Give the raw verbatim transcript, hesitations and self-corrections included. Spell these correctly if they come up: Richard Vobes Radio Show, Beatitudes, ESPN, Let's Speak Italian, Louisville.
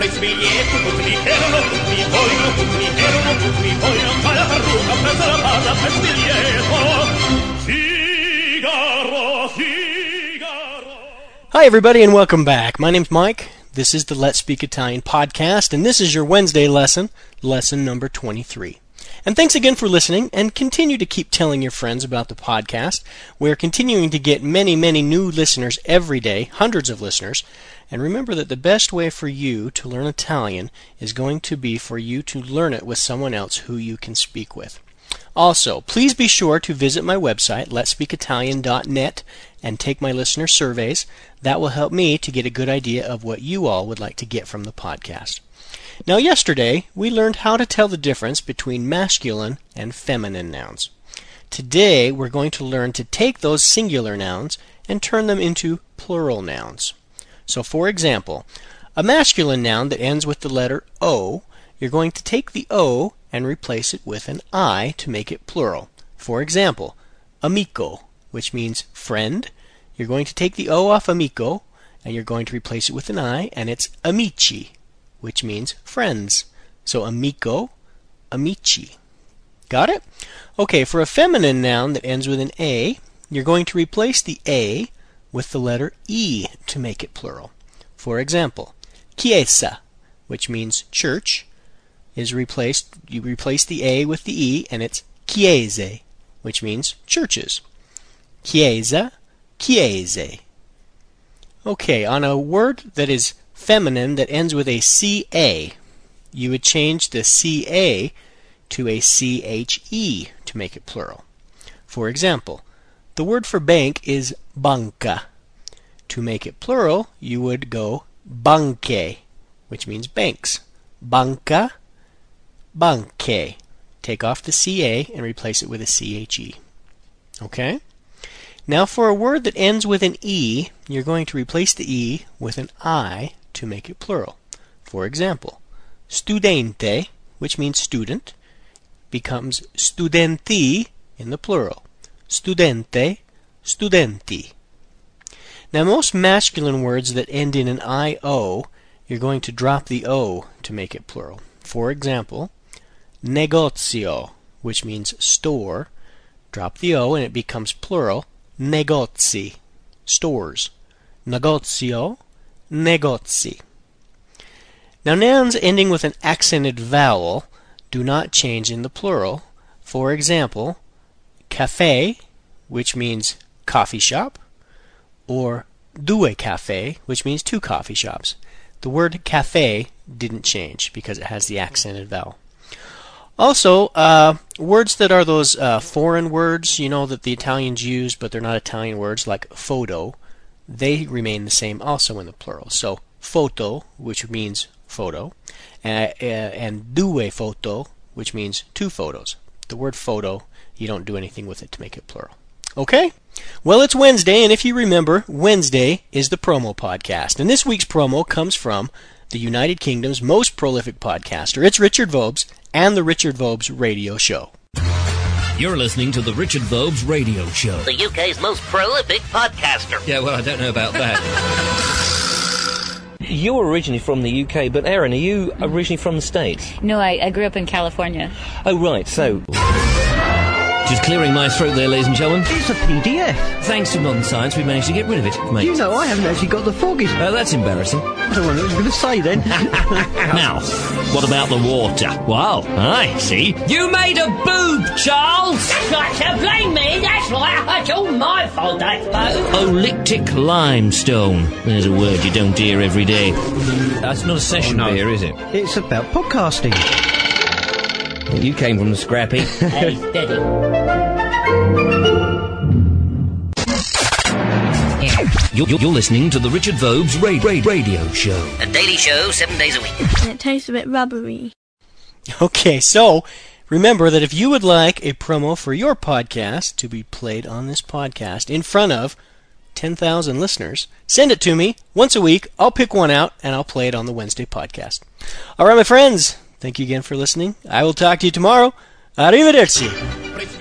sopra i svegli e poi tutti li erano, tutti li vogliono, tutti li erano, tutti li vogliono, fa la parrucca, presa la palla, festi dietro, Figaro, Figaro. Hi everybody and welcome back. My name's Mike. This is the Let's Speak Italian podcast, and this is your Wednesday lesson, lesson number twenty-three. And thanks again for listening, and continue to keep telling your friends about the podcast. We're continuing to get many, many new listeners every day, hundreds of listeners. And remember that the best way for you to learn Italian is going to be for you to learn it with someone else who you can speak with. Also, please be sure to visit my website, lets speak italian dot net, and take my listener surveys. That will help me to get a good idea of what you all would like to get from the podcast. Now, yesterday, we learned how to tell the difference between masculine and feminine nouns. Today, we're going to learn to take those singular nouns and turn them into plural nouns. So, for example, a masculine noun that ends with the letter O, you're going to take the O and replace it with an I to make it plural. For example, amico, which means friend. You're going to take the O off amico, and you're going to replace it with an I, and it's amici, which means friends. So amico, amici. Got it? Okay, for a feminine noun that ends with an A, you're going to replace the A with the letter E to make it plural. For example, chiesa, which means church, is replaced, you replace the A with the E, and it's chiese, which means churches. Chiesa, chiese. Okay, on a word that is feminine that ends with a C A, you would change the C A to a C H E to make it plural. For example, the word for bank is banca. To make it plural, you would go banche, which means banks. Banca, banche. Take off the C A and replace it with a C H E. Okay? Now for a word that ends with an E, you're going to replace the E with an I to make it plural. For example, studente, which means student, becomes studenti in the plural. Studente, studenti. Now most masculine words that end in an I O, you're going to drop the O to make it plural. For example, negozio, which means store, drop the O and it becomes plural. Negozi, stores. Negozio, negozi. Now nouns ending with an accented vowel do not change in the plural. For example, caffè, which means coffee shop, or due caffè, which means two coffee shops. The word caffè didn't change because it has the accented vowel. Also, uh, words that are those uh, foreign words, you know, that the Italians use, but they're not Italian words, like photo, they remain the same also in the plural. So, foto, which means photo, and, uh, and due foto, which means two photos. The word photo, you don't do anything with it to make it plural. Okay? Well, it's Wednesday, and if you remember, Wednesday is the promo podcast. And this week's promo comes from the United Kingdom's most prolific podcaster. It's Richard Vobes and the Richard Vobes Radio Show. You're listening to the Richard Vobes Radio Show. The U K's most prolific podcaster. Yeah, well, I don't know about that. You're originally from the U K, but Erin, are you originally from the States? No, I, I grew up in California. Oh, right, so... Just clearing my throat there, ladies and gentlemen. It's a P D F. Thanks to modern science, we managed to get rid of it, mate. You know, I haven't actually got the foggies. Oh, that's embarrassing. I don't know what I was going to say then. Now, what about the water? Wow, I see. You made a boob, Charles! That's right, so blame me, that's right. That's all my fault, I suppose. Olyctic limestone. There's a word you don't hear every day. That's not a session oh, no. beer, is it? It's about podcasting. You came from the scrappy. Hey, steady. You're, you're listening to the Richard Vobes Ra- Ra- Radio Show. A daily show, seven days a week. And it tastes a bit rubbery. Okay, so remember that if you would like a promo for your podcast to be played on this podcast in front of ten thousand listeners, send it to me once a week. I'll pick one out and I'll play it on the Wednesday podcast. All right, my friends. Thank you again for listening. I will talk to you tomorrow. Arrivederci.